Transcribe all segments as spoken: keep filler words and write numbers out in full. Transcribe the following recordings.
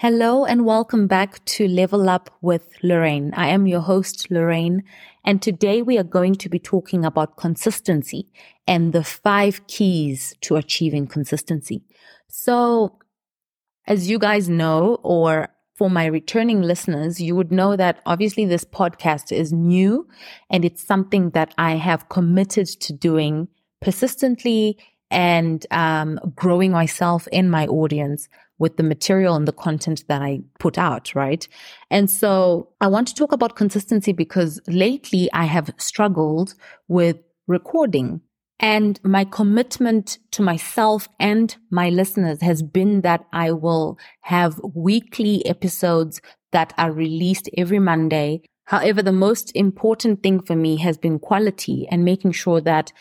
Hello and welcome back to Level Up with Lorraine. I am your host, Lorraine, and today we are going to be talking about consistency and the five keys to achieving consistency. So, as you guys know, or for my returning listeners, you would know that obviously this podcast is new and it's something that I have committed to doing persistently and um, growing myself in my audience with the material and the content that I put out, right? And so I want to talk about consistency because lately I have struggled with recording, and my commitment to myself and my listeners has been that I will have weekly episodes that are released every Monday. However, the most important thing for me has been quality and making sure that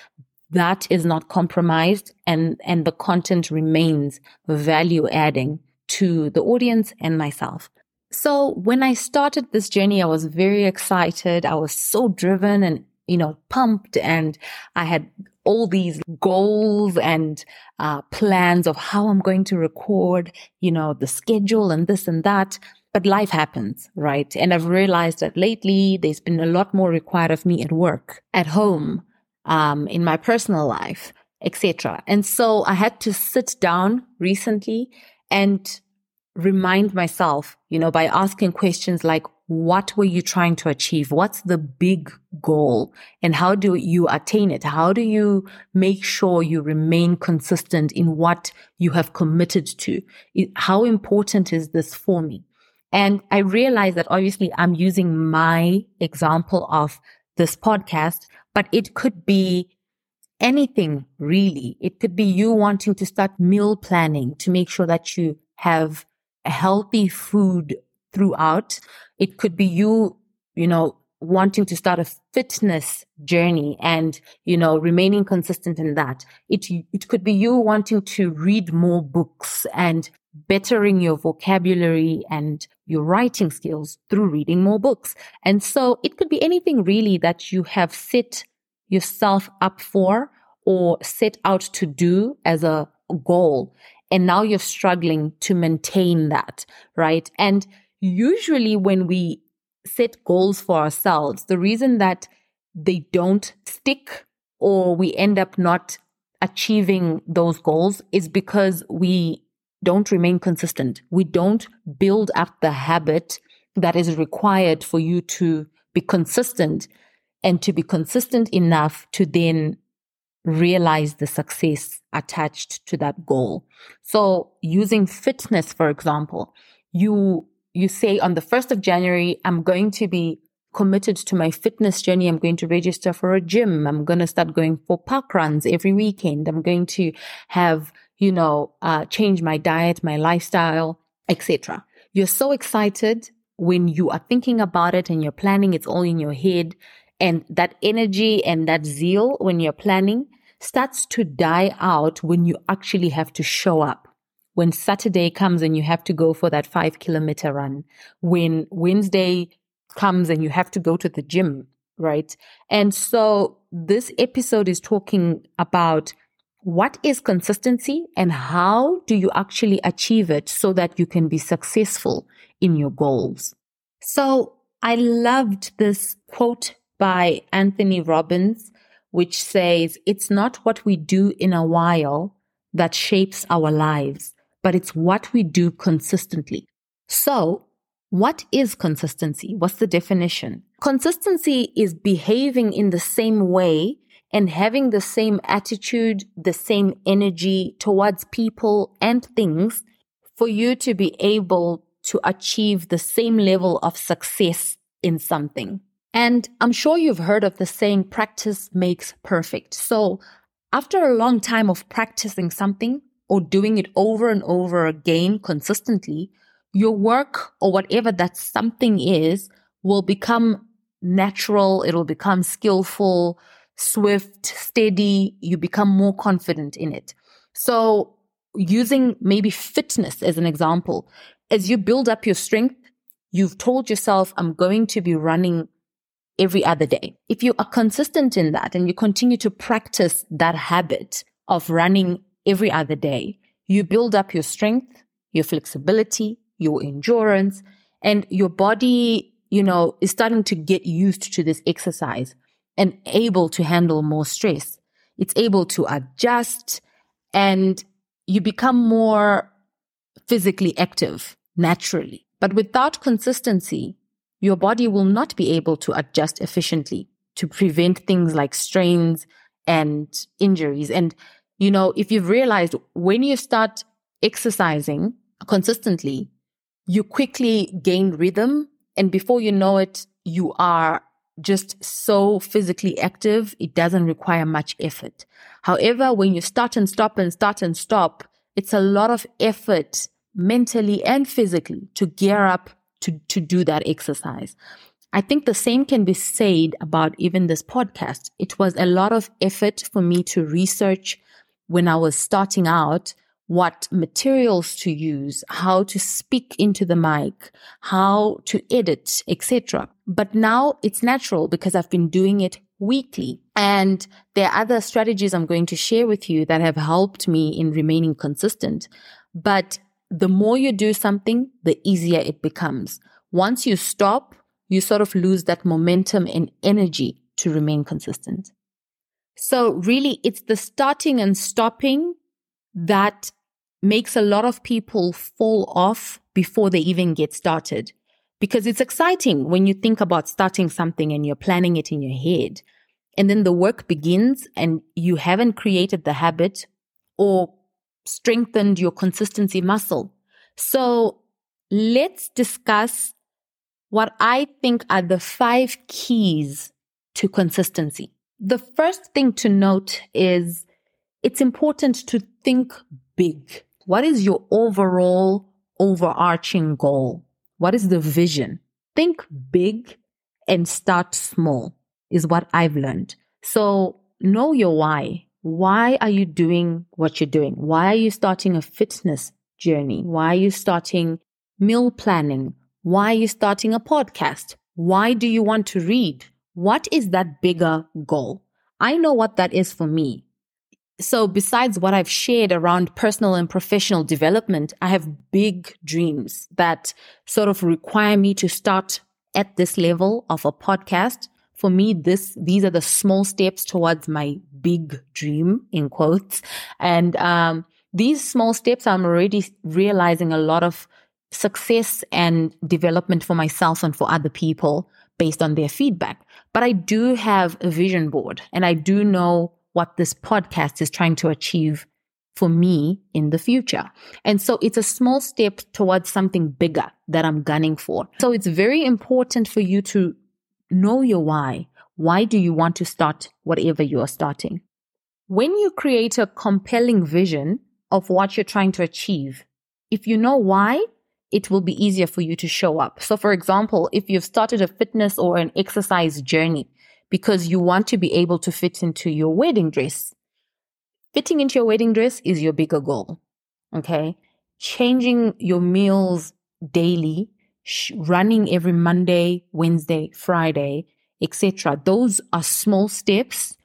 that is not compromised and, and the content remains value adding to the audience and myself. So when I started this journey, I was very excited. I was so driven and, you know, pumped, and I had all these goals and uh, plans of how I'm going to record, you know, the schedule and this and that. But life happens, right? And I've realized that lately there's been a lot more required of me at work, at home, Um, in my personal life, et cetera. And so I had to sit down recently and remind myself, you know, by asking questions like, what were you trying to achieve? What's the big goal? And how do you attain it? How do you make sure you remain consistent in what you have committed to? How important is this for me? And I realized that obviously I'm using my example of this podcast, but it could be anything really. It could be you wanting to start meal planning to make sure that you have healthy food throughout. It could be you, you know, wanting to start a fitness journey and, you know, remaining consistent in that. It, it could be you wanting to read more books and bettering your vocabulary and your writing skills through reading more books. And so it could be anything really that you have set yourself up for or set out to do as a goal. And now you're struggling to maintain that, right? And usually when we set goals for ourselves, the reason that they don't stick or we end up not achieving those goals is because we don't remain consistent. We don't build up the habit that is required for you to be consistent and to be consistent enough to then realize the success attached to that goal. So using fitness, for example, you you say on the first of January, I'm going to be committed to my fitness journey. I'm going to register for a gym. I'm going to start going for park runs every weekend. I'm going to have you know, uh, change my diet, my lifestyle, et cetera. You're so excited when you are thinking about it and you're planning, it's all in your head. And that energy and that zeal when you're planning starts to die out when you actually have to show up. When Saturday comes and you have to go for that five kilometer run. When Wednesday comes and you have to go to the gym, right? And so this episode is talking about what is consistency and how do you actually achieve it so that you can be successful in your goals? So I loved this quote by Anthony Robbins, which says, it's not what we do in a while that shapes our lives, but it's what we do consistently. So what is consistency? What's the definition? Consistency is behaving in the same way and having the same attitude, the same energy towards people and things for you to be able to achieve the same level of success in something. And I'm sure you've heard of the saying, practice makes perfect. So after a long time of practicing something or doing it over and over again consistently, your work or whatever that something is will become natural, it'll become skillful, swift, steady, you become more confident in it. So using maybe fitness as an example, as you build up your strength, you've told yourself, I'm going to be running every other day. If you are consistent in that and you continue to practice that habit of running every other day, you build up your strength, your flexibility, your endurance, and your body, you know, is starting to get used to this exercise and able to handle more stress. It's able to adjust, and you become more physically active naturally. But without consistency, your body will not be able to adjust efficiently to prevent things like strains and injuries. And, you know, if you've realized, when you start exercising consistently, you quickly gain rhythm. And before you know it, you are just so physically active, it doesn't require much effort. However, when you start and stop and start and stop, it's a lot of effort mentally and physically to gear up to, to do that exercise. I think the same can be said about even this podcast. It was a lot of effort for me to research when I was starting out what materials to use, how to speak into the mic, how to edit, et cetera. But now it's natural because I've been doing it weekly. And there are other strategies I'm going to share with you that have helped me in remaining consistent. But the more you do something, the easier it becomes. Once you stop, you sort of lose that momentum and energy to remain consistent. So really, it's the starting and stopping that makes a lot of people fall off before they even get started. Because it's exciting when you think about starting something and you're planning it in your head. And then the work begins and you haven't created the habit or strengthened your consistency muscle. So let's discuss what I think are the five keys to consistency. The first thing to note is it's important to think big. What is your overall overarching goal? What is the vision? Think big and start small is what I've learned. So know your why. Why are you doing what you're doing? Why are you starting a fitness journey? Why are you starting meal planning? Why are you starting a podcast? Why do you want to read? What is that bigger goal? I know what that is for me. So besides what I've shared around personal and professional development, I have big dreams that sort of require me to start at this level of a podcast. For me, this these are the small steps towards my big dream, in quotes. And um, these small steps, I'm already realizing a lot of success and development for myself and for other people based on their feedback. But I do have a vision board, and I do know what this podcast is trying to achieve for me in the future. And so it's a small step towards something bigger that I'm gunning for. So it's very important for you to know your why. Why do you want to start whatever you are starting? When you create a compelling vision of what you're trying to achieve, if you know why, it will be easier for you to show up. So for example, if you've started a fitness or an exercise journey, because you want to be able to fit into your wedding dress. Fitting into your wedding dress is your bigger goal, okay? Changing your meals daily, sh- running every Monday, Wednesday, Friday, et cetera. Those are small steps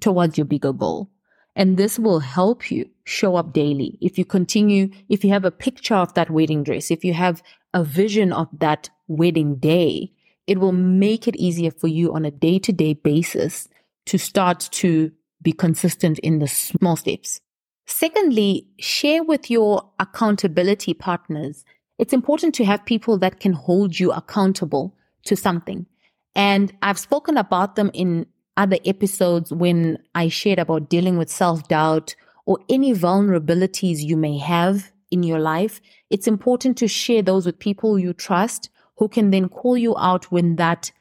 towards your bigger goal. And this will help you show up daily. If you continue, if you have a picture of that wedding dress, if you have a vision of that wedding day, it will make it easier for you on a day-to-day basis to start to be consistent in the small steps. Secondly, share with your accountability partners. It's important to have people that can hold you accountable to something. And I've spoken about them in other episodes when I shared about dealing with self-doubt or any vulnerabilities you may have in your life. It's important to share those with people you trust, who can then call you out when that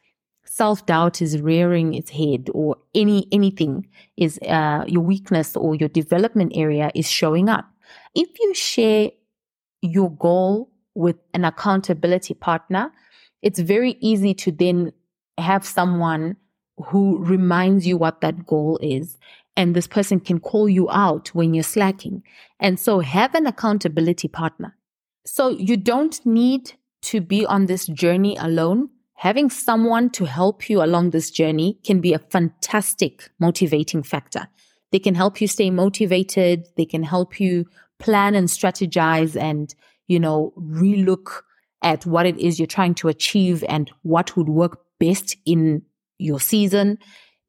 self-doubt is rearing its head, or any anything is uh, your weakness or your development area is showing up. If you share your goal with an accountability partner, it's very easy to then have someone who reminds you what that goal is, and this person can call you out when you're slacking. And so have an accountability partner. So you don't need to be on this journey alone. Having someone to help you along this journey can be a fantastic motivating factor. They can help you stay motivated. They can help you plan and strategize and, you know, relook at what it is you're trying to achieve and what would work best in your season.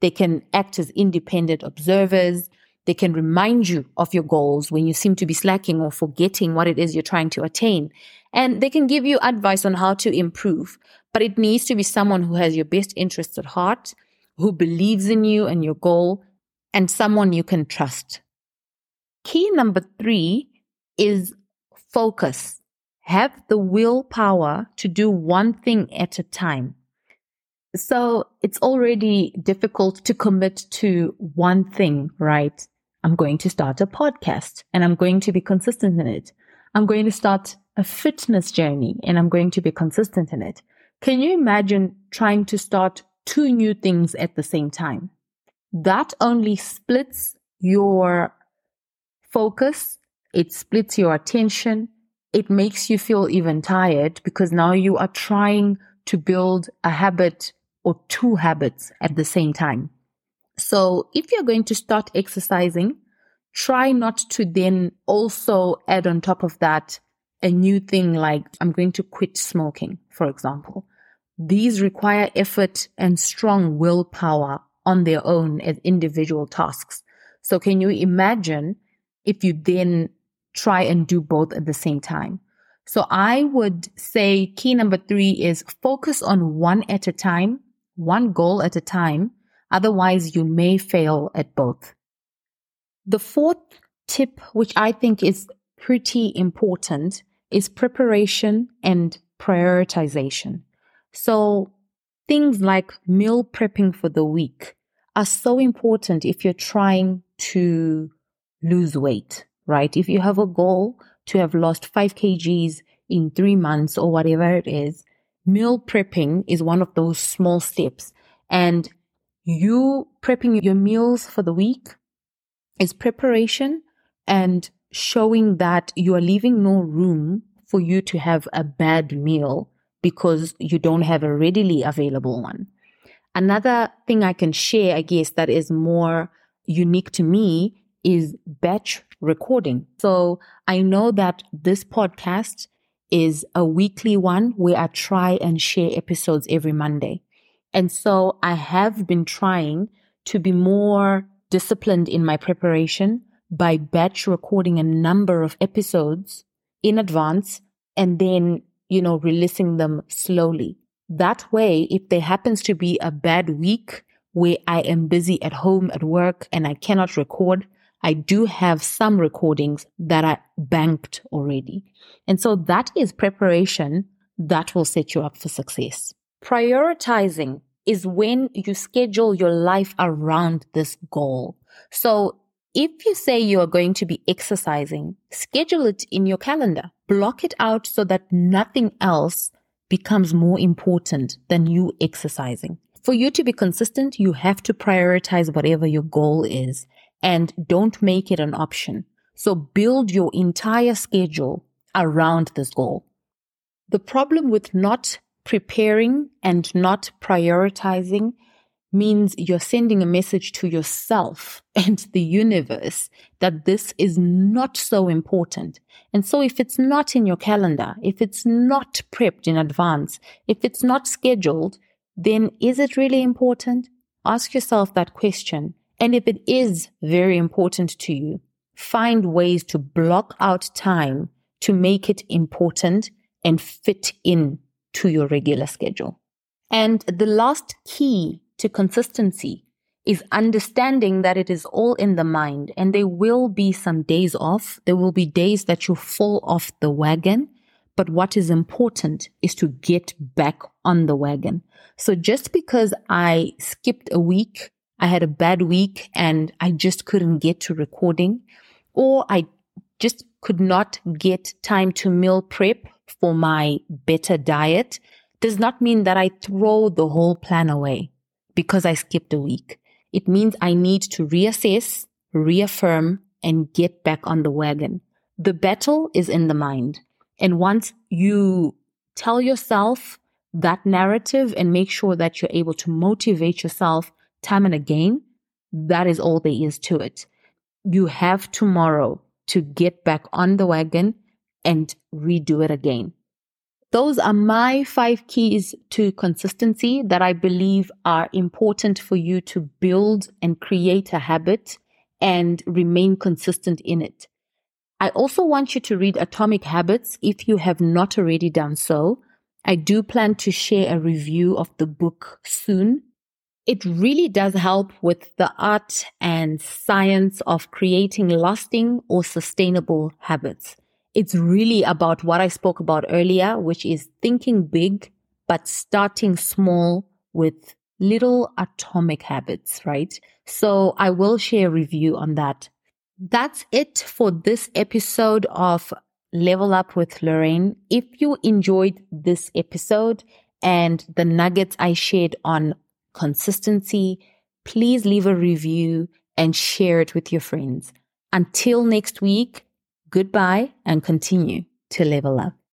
They can act as independent observers. They can remind you of your goals when you seem to be slacking or forgetting what it is you're trying to attain. And they can give you advice on how to improve. But it needs to be someone who has your best interests at heart, who believes in you and your goal, and someone you can trust. Key number three is focus. Have the willpower to do one thing at a time. So it's already difficult to commit to one thing, right? I'm going to start a podcast and I'm going to be consistent in it. I'm going to start a fitness journey and I'm going to be consistent in it. Can you imagine trying to start two new things at the same time? That only splits your focus. It splits your attention. It makes you feel even tired because now you are trying to build a habit or two habits at the same time. So if you're going to start exercising, try not to then also add on top of that a new thing like I'm going to quit smoking, for example. These require effort and strong willpower on their own as individual tasks. So can you imagine if you then try and do both at the same time? So I would say key number three is focus on one at a time, one goal at a time. Otherwise, you may fail at both. The fourth tip, which I think is pretty important, is preparation and prioritization. So things like meal prepping for the week are so important if you're trying to lose weight, right? If you have a goal to have lost five kilograms in three months or whatever it is, meal prepping is one of those small steps. And you prepping your meals for the week is preparation and showing that you are leaving no room for you to have a bad meal because you don't have a readily available one. Another thing I can share, I guess, that is more unique to me is batch recording. So I know that this podcast is a weekly one where I try and share episodes every Monday. And so I have been trying to be more disciplined in my preparation by batch recording a number of episodes in advance and then, you know, releasing them slowly. That way, if there happens to be a bad week where I am busy at home, at work, and I cannot record, I do have some recordings that are banked already. And so that is preparation that will set you up for success. Prioritizing is when you schedule your life around this goal. So if you say you are going to be exercising, schedule it in your calendar. Block it out so that nothing else becomes more important than you exercising. For you to be consistent, you have to prioritize whatever your goal is. And don't make it an option. So build your entire schedule around this goal. The problem with not preparing and not prioritizing means you're sending a message to yourself and the universe that this is not so important. And so if it's not in your calendar, if it's not prepped in advance, if it's not scheduled, then is it really important? Ask yourself that question. And if it is very important to you, find ways to block out time to make it important and fit in to your regular schedule. And the last key to consistency is understanding that it is all in the mind, and there will be some days off. There will be days that you fall off the wagon, but what is important is to get back on the wagon. So just because I skipped a week, I had a bad week and I just couldn't get to recording, or I just could not get time to meal prep for my better diet, does not mean that I throw the whole plan away because I skipped a week. It means I need to reassess, reaffirm, and get back on the wagon. The battle is in the mind. And once you tell yourself that narrative and make sure that you're able to motivate yourself time and again, that is all there is to it. You have tomorrow to get back on the wagon and redo it again. Those are my five keys to consistency that I believe are important for you to build and create a habit and remain consistent in it. I also want you to read Atomic Habits if you have not already done so. I do plan to share a review of the book soon. It really does help with the art and science of creating lasting or sustainable habits. It's really about what I spoke about earlier, which is thinking big, but starting small with little atomic habits, right? So I will share a review on that. That's it for this episode of Level Up with Lorraine. If you enjoyed this episode and the nuggets I shared on consistency, please leave a review and share it with your friends. Until next week, goodbye and continue to level up.